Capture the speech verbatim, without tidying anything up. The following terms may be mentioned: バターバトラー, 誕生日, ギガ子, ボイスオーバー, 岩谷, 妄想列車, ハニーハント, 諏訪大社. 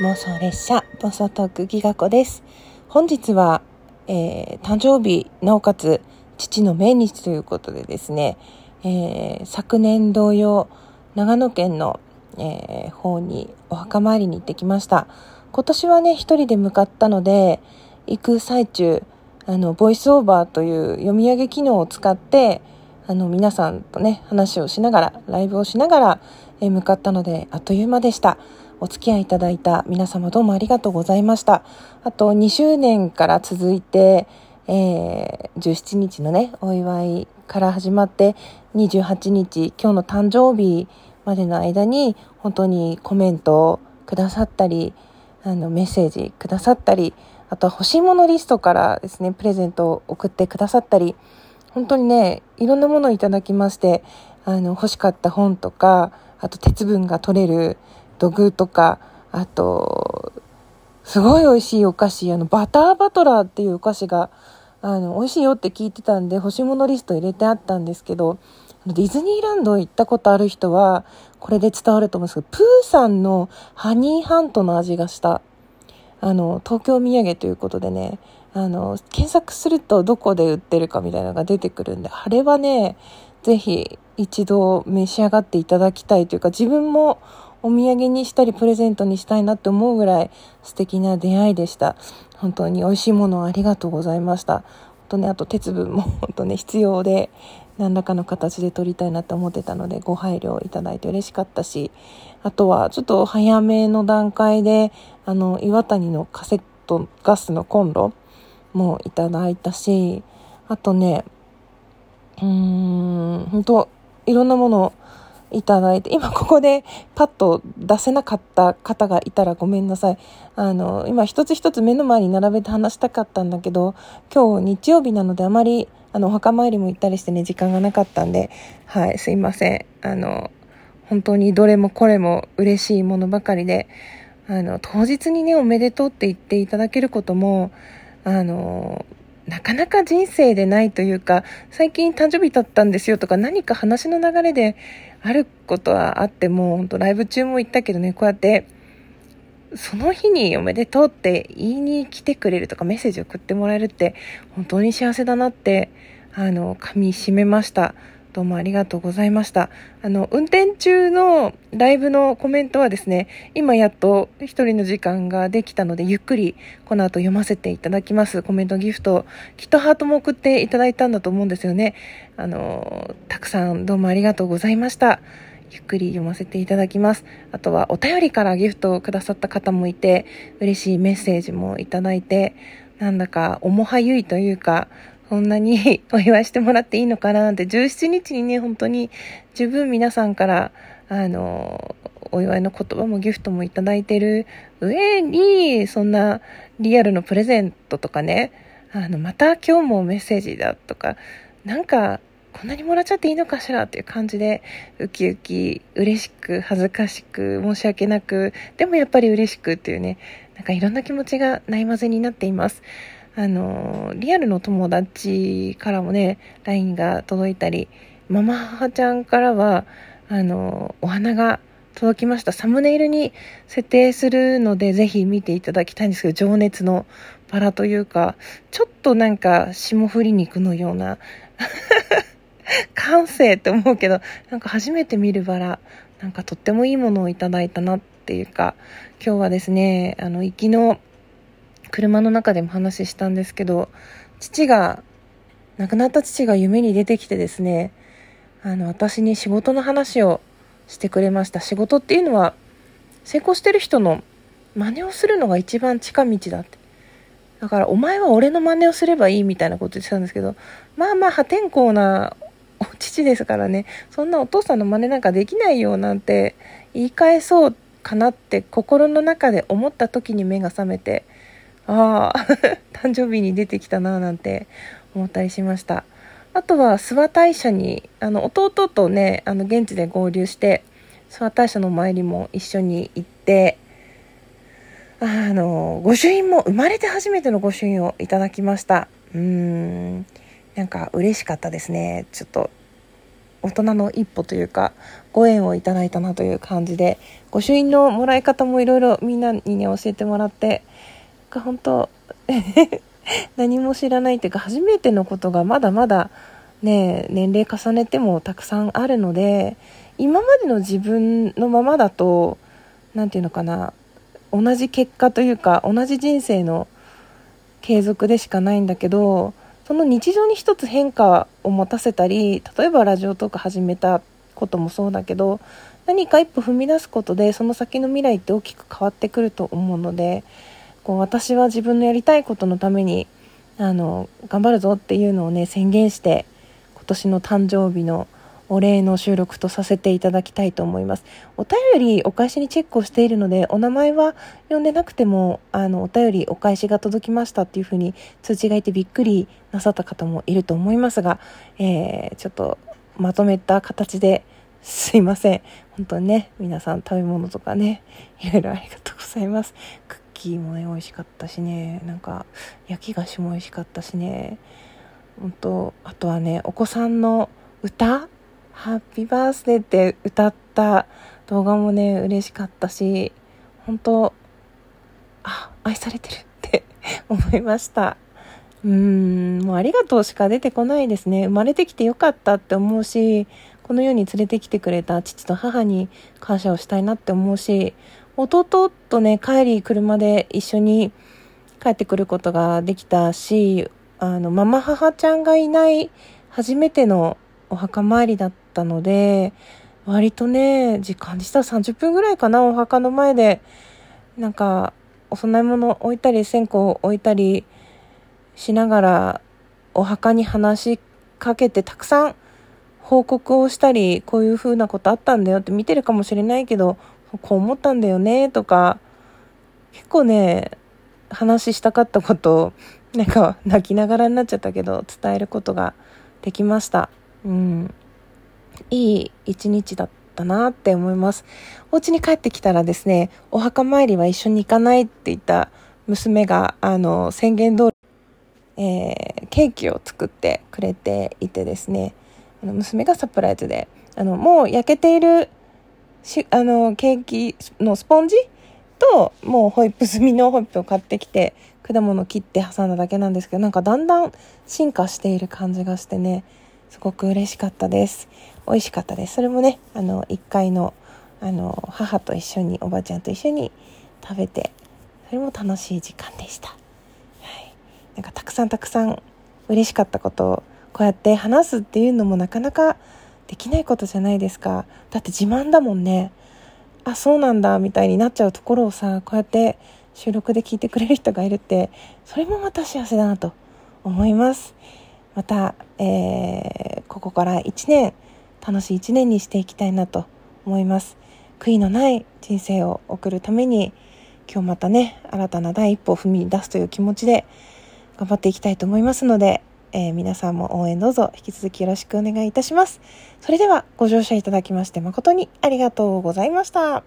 妄想列車妄想トークギガ子です。本日は、えー、誕生日なおかつ父の命日ということでですね、えー、昨年同様長野県の、えー、方にお墓参りに行ってきました。今年はね一人で向かったので、行く最中あのボイスオーバーという読み上げ機能を使ってあの皆さんとね話をしながらライブをしながら、えー、向かったのであっという間でした。お付き合いいただいた皆様どうもありがとうございました。あとにしゅうねんから続いて、えー、じゅうしちにちのねお祝いから始まってにじゅうはちにち今日の誕生日までの間に本当にコメントをくださったりあのメッセージくださったり、あとは欲しいものリストからですねプレゼントを送ってくださったり、本当にねいろんなものをいただきまして、あの欲しかった本とか、あと鉄分が取れる土偶とか、あとすごい美味しいお菓子、あのバターバトラーっていうお菓子があの美味しいよって聞いてたんで欲しいものリスト入れてあったんですけど、ディズニーランド行ったことある人はこれで伝わると思うんですけど、プーさんのハニーハントの味がしたあの東京土産ということでね、あの検索するとどこで売ってるかみたいなのが出てくるんで、あれはねぜひ一度召し上がっていただきたいというか、自分もお土産にしたりプレゼントにしたいなって思うぐらい素敵な出会いでした。本当に美味しいものをありがとうございました。本当ね、あと鉄分も本当ね必要で何らかの形で取りたいなって思ってたのでご配慮いただいて嬉しかったし、あとはちょっと早めの段階であの岩谷のカセットガスのコンロもいただいたし、あとねうーん本当いろんなものいただいて、今ここでパッと出せなかった方がいたらごめんなさい。あの今一つ一つ目の前に並べて話したかったんだけど、今日日曜日なのであまりあのお墓参りも行ったりしてね時間がなかったんで、はいすいません。あの本当にどれもこれも嬉しいものばかりで、あの当日にねおめでとうって言っていただけることもあのなかなか人生でないというか、最近誕生日だったんですよとか何か話の流れであることはあっても、本当ライブ中も言ったけどね、こうやってその日におめでとうって言いに来てくれるとかメッセージ送ってもらえるって本当に幸せだなってあの噛み締めました。どうもありがとうございました。あの運転中のライブのコメントはですね、今やっと一人の時間ができたのでゆっくりこの後読ませていただきます。コメントギフトきっとハートも送っていただいたんだと思うんですよね。あのたくさんどうもありがとうございました。ゆっくり読ませていただきます。あとはお便りからギフトをくださった方もいて、嬉しいメッセージもいただいて、なんだかおもはゆいというか、こんなにお祝いしてもらっていいのかななんて、じゅうしちにちにね本当に十分皆さんからあのお祝いの言葉もギフトもいただいてる上に、そんなリアルのプレゼントとかね、あのまた今日もメッセージだとか、なんかこんなにもらっちゃっていいのかしらっていう感じで、ウキウキ嬉しく恥ずかしく申し訳なく、でもやっぱり嬉しくっていうね、なんかいろんな気持ちがない混ぜになっています。あのリアルの友達からもね ライン が届いたり、ママ母ちゃんからはあのお花が届きました。サムネイルに設定するのでぜひ見ていただきたいんですけど、情熱のバラというか、ちょっとなんか霜降り肉のような感性って思うけど、なんか初めて見るバラ、なんかとってもいいものをいただいたなっていうか、今日はですねあの行きの車の中でも話したんですけど、父が亡くなった父が夢に出てきてですね、あの私に仕事の話をしてくれました。仕事っていうのは成功してる人の真似をするのが一番近道だって、だからお前は俺の真似をすればいいみたいなこと言ってたんですけど、まあまあ破天荒なお父ですからね、そんなお父さんの真似なんかできないよなんて言い返そうかなって心の中で思った時に目が覚めて、ああ誕生日に出てきたななんて思ったりしました。あとは諏訪大社にあの弟とねあの現地で合流して諏訪大社のお参りも一緒に行って、あの御朱印も生まれて初めての御朱印をいただきました。うーんなんか嬉しかったですね。ちょっと大人の一歩というかご縁をいただいたなという感じで、御朱印のもらい方もいろいろみんなにね教えてもらって、本当何も知らないというか初めてのことがまだまだね年齢重ねてもたくさんあるので、今までの自分のままだとなんていうのかな、同じ結果というか同じ人生の継続でしかないんだけど、その日常に一つ変化を持たせたり、例えばラジオトーク始めたこともそうだけど、何か一歩踏み出すことでその先の未来って大きく変わってくると思うので、こう私は自分のやりたいことのためにあの頑張るぞっていうのをね宣言して、今年の誕生日のお礼の収録とさせていただきたいと思います。お便りお返しにチェックをしているので、お名前は呼んでなくてもあのお便りお返しが届きましたっていう風に通知がいてびっくりなさった方もいると思いますが、えー、ちょっとまとめた形ですいません。本当にね皆さん食べ物とかねいろいろありがとうございます。クッキーもね美味しかったしね、なんか焼き菓子も美味しかったしね、本当あとはねお子さんの歌ハッピーバースデーって歌った動画もね嬉しかったし、本当あ愛されてるって思いました。うーんもうありがとうしか出てこないですね。生まれてきてよかったって思うし、この世に連れてきてくれた父と母に感謝をしたいなって思うし、弟とね帰り車で一緒に帰ってくることができたし、あのママ母ちゃんがいない初めてのお墓参りだったので、割とね時間にしたらさんじゅっぷんぐらいかな、お墓の前でなんかお供え物置いたり線香置いたりしながらお墓に話しかけて、たくさん報告をしたり、こういう風なことあったんだよって見てるかもしれないけどこう思ったんだよねとか、結構ね話したかったことをなんか泣きながらになっちゃったけど伝えることができました。うん、いい一日だったなって思います。お家に帰ってきたらですね、お墓参りは一緒に行かないって言った娘があの宣言通り、えー、ケーキを作ってくれていてですね、あの娘がサプライズであのもう焼けているしあのケーキのスポンジともうホイップ済みのホイップを買ってきて、果物切って挟んだだけなんですけど、なんかだんだん進化している感じがしてねすごく嬉しかったです。美味しかったです。それもねあのいっかいの、あの母と一緒におばちゃんと一緒に食べて、それも楽しい時間でした、はい、なんかたくさんたくさん嬉しかったことをこうやって話すっていうのもなかなかできないことじゃないですか。だって自慢だもんね。あそうなんだみたいになっちゃうところをさ、こうやって収録で聞いてくれる人がいるってそれもまた幸せだなと思います。また、えー、ここからいちねん楽しいいちねんにしていきたいなと思います。悔いのない人生を送るために今日またね新たな第一歩を踏み出すという気持ちで頑張っていきたいと思いますので、えー、皆さんも応援どうぞ引き続きよろしくお願いいたします。それではご乗車いただきまして誠にありがとうございました。